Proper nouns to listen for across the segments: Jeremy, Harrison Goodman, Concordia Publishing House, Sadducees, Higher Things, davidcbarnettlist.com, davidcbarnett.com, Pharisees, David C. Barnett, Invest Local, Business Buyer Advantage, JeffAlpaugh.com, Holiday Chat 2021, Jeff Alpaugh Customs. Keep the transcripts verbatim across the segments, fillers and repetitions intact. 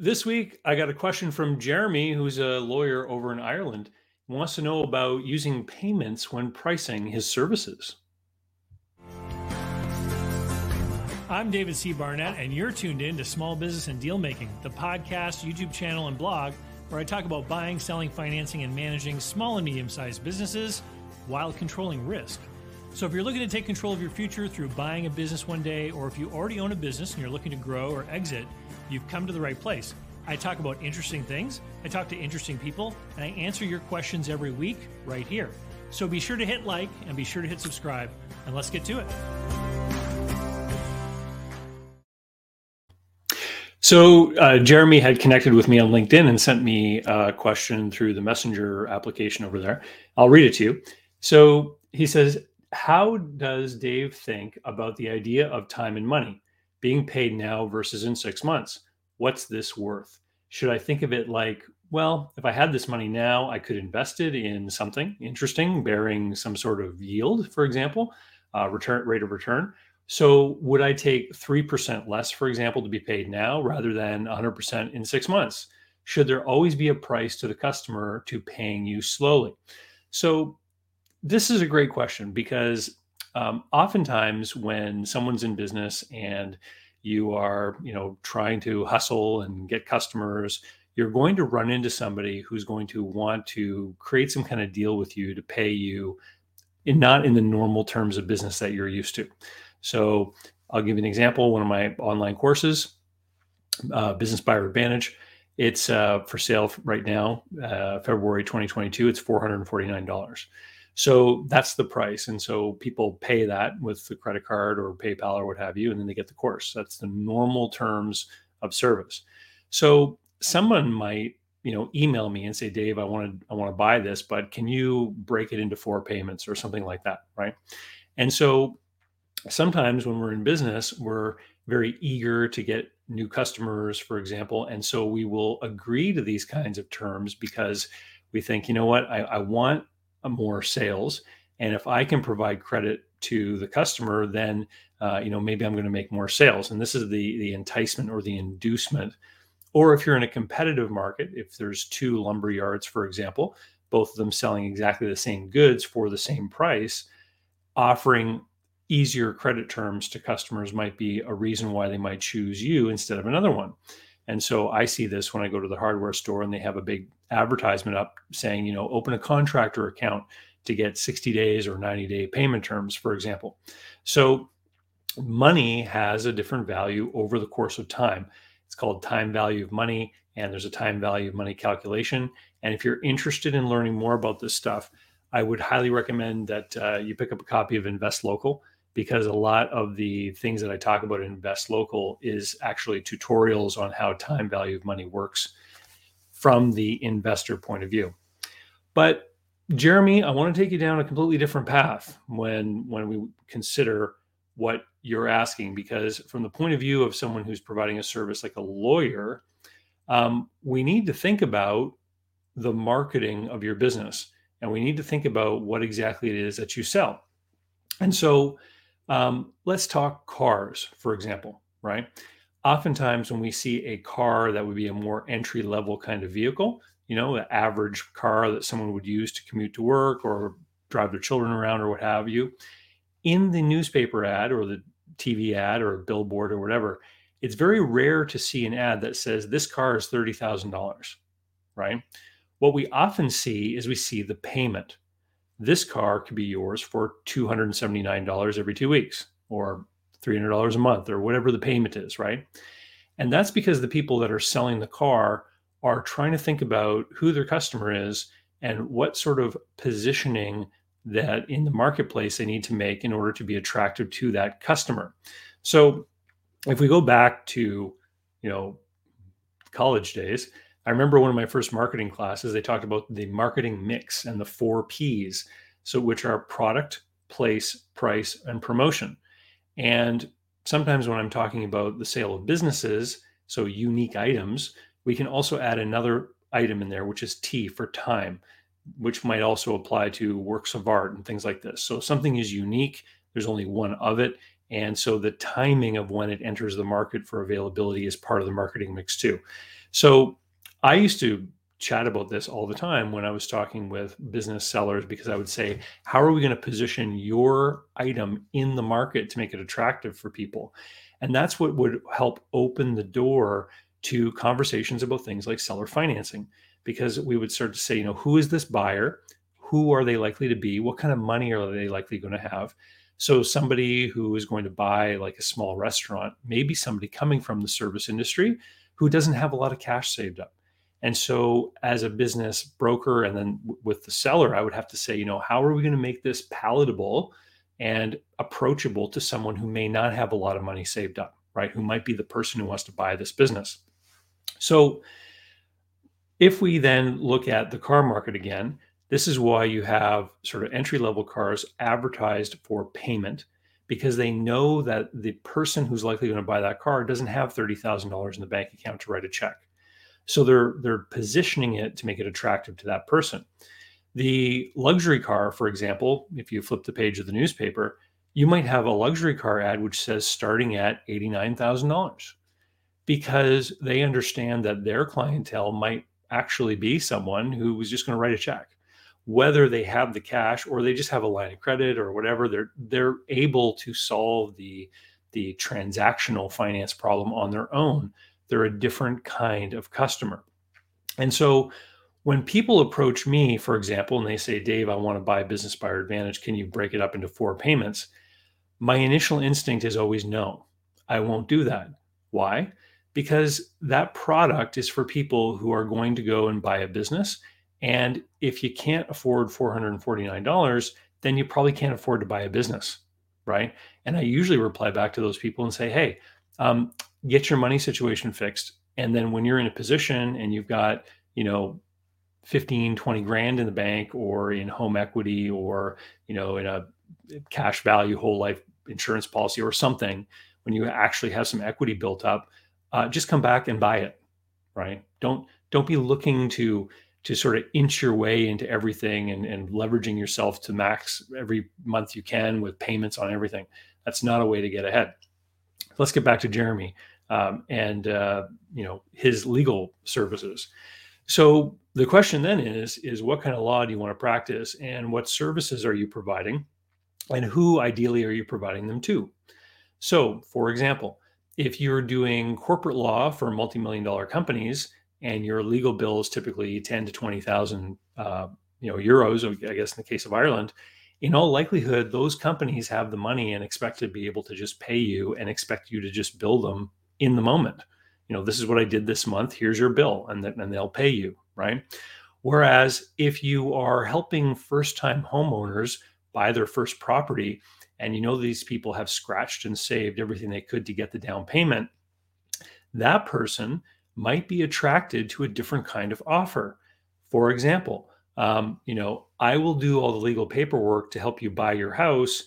This week, I got a question from Jeremy, who's a lawyer over in Ireland. He wants to know about using payments when pricing his services. I'm David C. Barnett, and you're tuned in to Small Business and Dealmaking, the podcast, YouTube channel, and blog, where I talk about buying, selling, financing, and managing small and medium-sized businesses while controlling risk. So if you're looking to take control of your future through buying a business one day, or if you already own a business and you're looking to grow or exit, you've come to the right place. I talk about interesting things, I talk to interesting people, and I answer your questions every week right here. So be sure to hit like and be sure to hit subscribe, and let's get to it. So uh, Jeremy had connected with me on LinkedIn and sent me a question through the Messenger application over there. I'll read it to you. So he says, how does Dave think about the idea of time and money? Being paid now versus in six months. What's this worth? Should I think of it like, well, if I had this money now, I could invest it in something interesting, bearing some sort of yield, for example, uh, return rate of return. So would I take three percent less, for example, to be paid now rather than one hundred percent in six months? Should there always be a price to the customer to paying you slowly? So this is a great question because Um, oftentimes when someone's in business and you are, you know, trying to hustle and get customers, you're going to run into somebody who's going to want to create some kind of deal with you to pay you in not in the normal terms of business that you're used to. So I'll give you an example. One of my online courses, uh, Business Buyer Advantage, it's uh, for sale right now, uh, February twenty twenty-two, it's four hundred forty-nine dollars. So that's the price. And so people pay that with the credit card or PayPal or what have you, and then they get the course. That's the normal terms of service. So someone might, you know, email me and say, Dave, I want to, I want to buy this, but can you break it into four payments or something like that, right? And so sometimes when we're in business, we're very eager to get new customers, for example. And so we will agree to these kinds of terms because we think, you know what, I, I want more sales. And if I can provide credit to the customer, then, uh, you know, maybe I'm going to make more sales. And this is the, the enticement or the inducement. Or if you're in a competitive market, if there's two lumber yards, for example, both of them selling exactly the same goods for the same price, offering easier credit terms to customers might be a reason why they might choose you instead of another one. And so I see this when I go to the hardware store and they have a big advertisement up saying, you know, open a contractor account to get sixty days or ninety day payment terms, for example. So money has a different value over the course of time. It's called time value of money, and there's a time value of money calculation. And if you're interested in learning more about this stuff, I would highly recommend that uh, you pick up a copy of Invest Local, because a lot of the things that I talk about in Invest Local is actually tutorials on how time value of money works from the investor point of view. But Jeremy, I want to take you down a completely different path when, when we consider what you're asking, because from the point of view of someone who's providing a service like a lawyer, um, we need to think about the marketing of your business, and we need to think about what exactly it is that you sell. And so, Um, let's talk cars, for example, right? Oftentimes when we see a car that would be a more entry-level kind of vehicle, you know, the average car that someone would use to commute to work or drive their children around or what have you, in the newspaper ad or the T V ad or a billboard or whatever, it's very rare to see an ad that says this car is thirty thousand dollars, right? What we often see is we see the payment. This car could be yours for two hundred seventy-nine dollars every two weeks or three hundred dollars a month or whatever the payment is, right? And that's because the people that are selling the car are trying to think about who their customer is and what sort of positioning that in the marketplace they need to make in order to be attractive to that customer. So if we go back to, you know, college days, I remember one of my first marketing classes, they talked about the marketing mix and the four P's, so which are product, place, price, and promotion. And sometimes when I'm talking about the sale of businesses, so unique items, we can also add another item in there, which is T for time, which might also apply to works of art and things like this. So if something is unique, there's only one of it, And so the timing of when it enters the market for availability is part of the marketing mix too. So I used to chat about this all the time when I was talking with business sellers, because I would say, how are we going to position your item in the market to make it attractive for people? And that's what would help open the door to conversations about things like seller financing, because we would start to say, you know, who is this buyer? Who are they likely to be? What kind of money are they likely going to have? So somebody who is going to buy like a small restaurant, maybe somebody coming from the service industry who doesn't have a lot of cash saved up. And so as a business broker and then w- with the seller, I would have to say, you know, how are we going to make this palatable and approachable to someone who may not have a lot of money saved up, right? Who might be the person who wants to buy this business. So if we then look at the car market again, this is why you have sort of entry-level cars advertised for payment, because they know that the person who's likely going to buy that car doesn't have thirty thousand dollars in the bank account to write a check. So they're they're positioning it to make it attractive to that person. The luxury car, for example, if you flip the page of the newspaper, you might have a luxury car ad which says starting at eighty-nine thousand dollars, because they understand that their clientele might actually be someone who was just going to write a check. Whether they have the cash or they just have a line of credit or whatever, they're they're able to solve the, the transactional finance problem on their own. They're a different kind of customer. And so when people approach me, for example, and they say, Dave, I want to buy Business Buyer Advantage, can you break it up into four payments? My initial instinct is always no, I won't do that. Why? Because that product is for people who are going to go and buy a business. And if you can't afford four hundred forty-nine dollars, then you probably can't afford to buy a business, right? And I usually reply back to those people and say, hey, um, get your money situation fixed. And then when you're in a position and you've got, you know, fifteen, twenty grand in the bank or in home equity or, you know, in a cash value, whole life insurance policy or something, when you actually have some equity built up, uh, just come back and buy it, right? Don't, don't be looking to, to sort of inch your way into everything and, and leveraging yourself to max every month you can with payments on everything. That's not a way to get ahead. Let's get back to Jeremy um, and uh, you know, his legal services. So the question then is, is what kind of law do you want to practice and what services are you providing and who ideally are you providing them to? So for example, if you're doing corporate law for multi-million dollar companies, and your legal bill is typically ten to twenty thousand uh, you know, euros, I guess in the case of Ireland, in all likelihood, those companies have the money and expect to be able to just pay you and expect you to just bill them in the moment. You know, this is what I did this month, here's your bill, and, th- and they'll pay you, right? Whereas if you are helping first-time homeowners buy their first property, and you know these people have scratched and saved everything they could to get the down payment, that person might be attracted to a different kind of offer. For example, um, you know, I will do all the legal paperwork to help you buy your house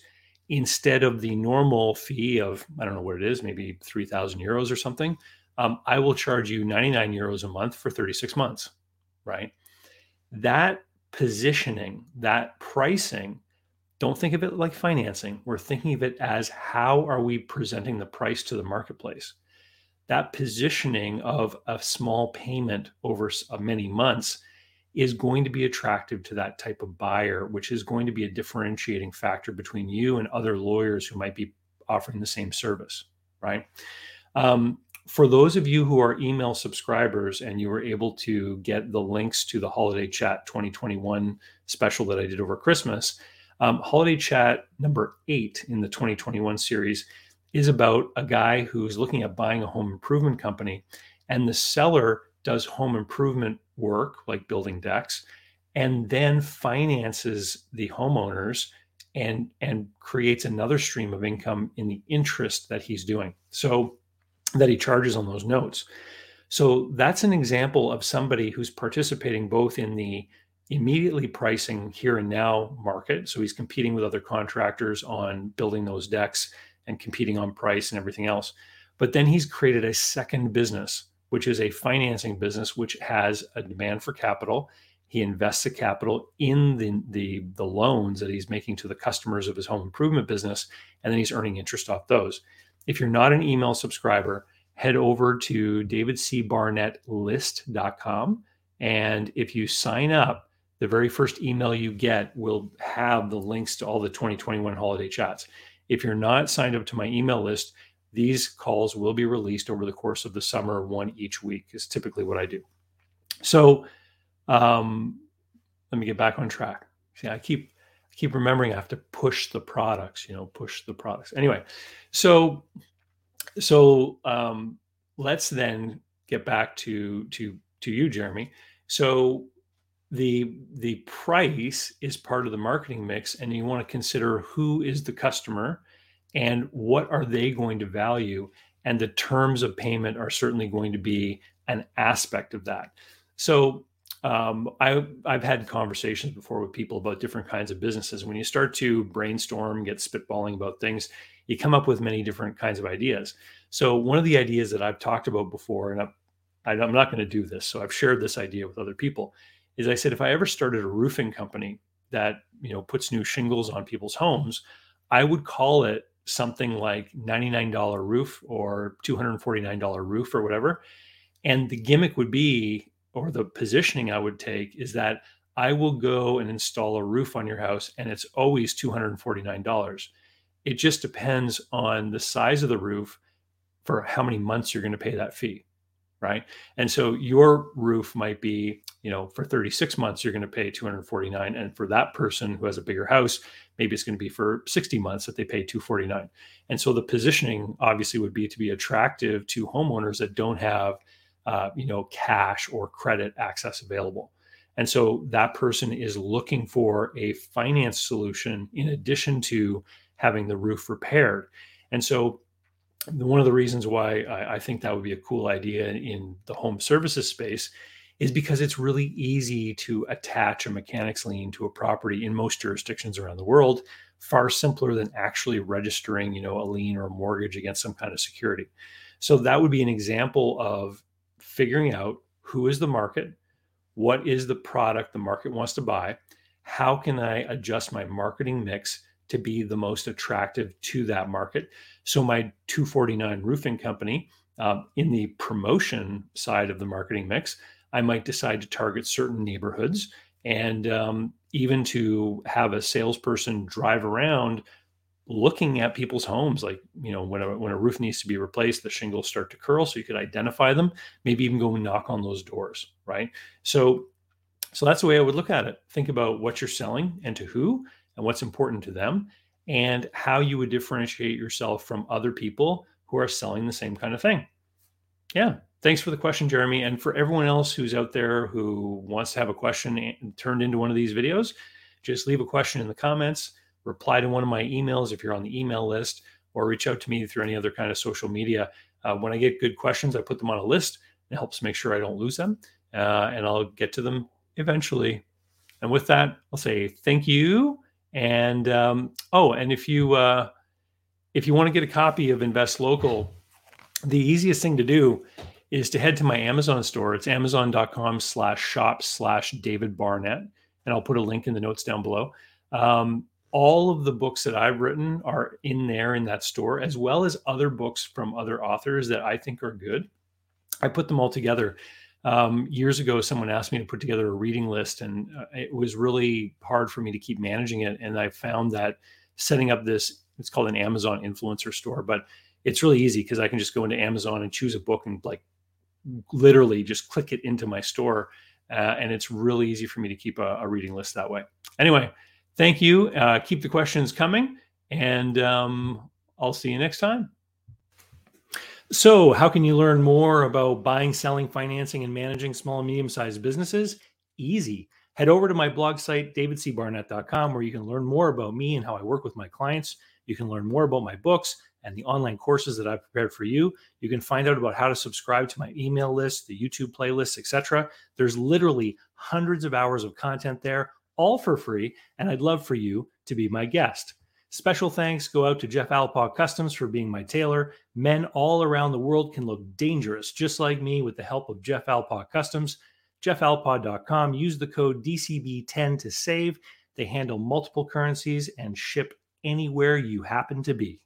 instead of the normal fee of, I don't know what it is, maybe three thousand euros or something. Um, I will charge you ninety-nine euros a month for thirty-six months, right? That positioning, that pricing, don't think of it like financing. We're thinking of it as how are we presenting the price to the marketplace? That positioning of a small payment over many months is going to be attractive to that type of buyer, which is going to be a differentiating factor between you and other lawyers who might be offering the same service, right? Um, for those of you who are email subscribers and you were able to get the links to the Holiday Chat twenty twenty-one special that I did over Christmas, um, Holiday Chat number eight in the twenty twenty-one series is about a guy who's looking at buying a home improvement company, and the seller does home improvement work like building decks and then finances the homeowners and, and creates another stream of income in the interest that he's doing, so that he charges on those notes. So that's an example of somebody who's participating both in the immediately pricing here and now market. So he's competing with other contractors on building those decks and competing on price and everything else. But then he's created a second business, which is a financing business, which has a demand for capital. He invests the capital in the, the, the loans that he's making to the customers of his home improvement business, and then he's earning interest off those. If you're not an email subscriber, head over to david c barnett list dot com. And if you sign up, the very first email you get will have the links to all the twenty twenty-one holiday chats. If you're not signed up to my email list, these calls will be released over the course of the summer. One each week is typically what I do. So um, let me get back on track. See, I keep I keep remembering I have to push the products, you know, push the products. Anyway, so so um, let's then get back to to to you, Jeremy. So the the price is part of the marketing mix, and you want to consider who is the customer and what are they going to value, and the terms of payment are certainly going to be an aspect of that. So um, I, I've had conversations before with people about different kinds of businesses. When you start to brainstorm, get spitballing about things, you come up with many different kinds of ideas. So one of the ideas that I've talked about before, and I'm, I'm not going to do this, so I've shared this idea with other people, is I said, if I ever started a roofing company that, you know, puts new shingles on people's homes, I would call it something like ninety-nine dollars roof or two hundred forty-nine dollars roof or whatever. And the gimmick would be, or the positioning I would take, is that I will go and install a roof on your house and it's always two hundred forty-nine dollars. It just depends on the size of the roof for how many months you're going to pay that fee, right? And so your roof might be, you know, for thirty-six months, you're going to pay two hundred forty-nine. And for that person who has a bigger house, maybe it's going to be for sixty months that they pay two hundred forty-nine. And so the positioning obviously would be to be attractive to homeowners that don't have, uh, you know, cash or credit access available. And so that person is looking for a finance solution in addition to having the roof repaired. And so one of the reasons why I think that would be a cool idea in the home services space is because it's really easy to attach a mechanic's lien to a property in most jurisdictions around the world, far simpler than actually registering, you know, a lien or a mortgage against some kind of security. So that would be an example of figuring out who is the market, what is the product the market wants to buy, how can I adjust my marketing mix to be the most attractive to that market. So my two forty-nine roofing company, um, in the promotion side of the marketing mix, I might decide to target certain neighborhoods and um, even to have a salesperson drive around looking at people's homes. Like, you know, when a, when a roof needs to be replaced, the shingles start to curl, so you could identify them, maybe even go and knock on those doors, right? So, so that's the way I would look at it. Think about what you're selling and to who, and what's important to them, and how you would differentiate yourself from other people who are selling the same kind of thing. Yeah. Thanks for the question, Jeremy. And for everyone else who's out there who wants to have a question turned into one of these videos, just leave a question in the comments, reply to one of my emails if you're on the email list, or reach out to me through any other kind of social media. Uh, when I get good questions, I put them on a list. It helps make sure I don't lose them, uh, and I'll get to them eventually. And with that, I'll say thank you. And, um, oh, and if you, uh, if you want to get a copy of Invest Local, the easiest thing to do is to head to my Amazon store. It's amazon.com slash shop slash David Barnett. And I'll put a link in the notes down below. Um, all of the books that I've written are in there in that store, as well as other books from other authors that I think are good. I put them all together. Um, years ago, someone asked me to put together a reading list, and uh, it was really hard for me to keep managing it. And I found that setting up this, it's called an Amazon influencer store, but it's really easy because I can just go into Amazon and choose a book and like literally just click it into my store. Uh, and it's really easy for me to keep a, a reading list that way. Anyway, thank you. Uh, keep the questions coming, and um, I'll see you next time. So how can you learn more about buying, selling, financing, and managing small and medium-sized businesses? Easy. Head over to my blog site, david c barnett dot com, where you can learn more about me and how I work with my clients. You can learn more about my books and the online courses that I've prepared for you. You can find out about how to subscribe to my email list, the YouTube playlist, et cetera. There's literally hundreds of hours of content there, all for free, and I'd love for you to be my guest. Special thanks go out to Jeff Alpaugh Customs for being my tailor. Men all around the world can look dangerous just like me with the help of Jeff Alpaugh Customs. Jeff Alpaugh dot com. Use the code D C B ten to save. They handle multiple currencies and ship anywhere you happen to be.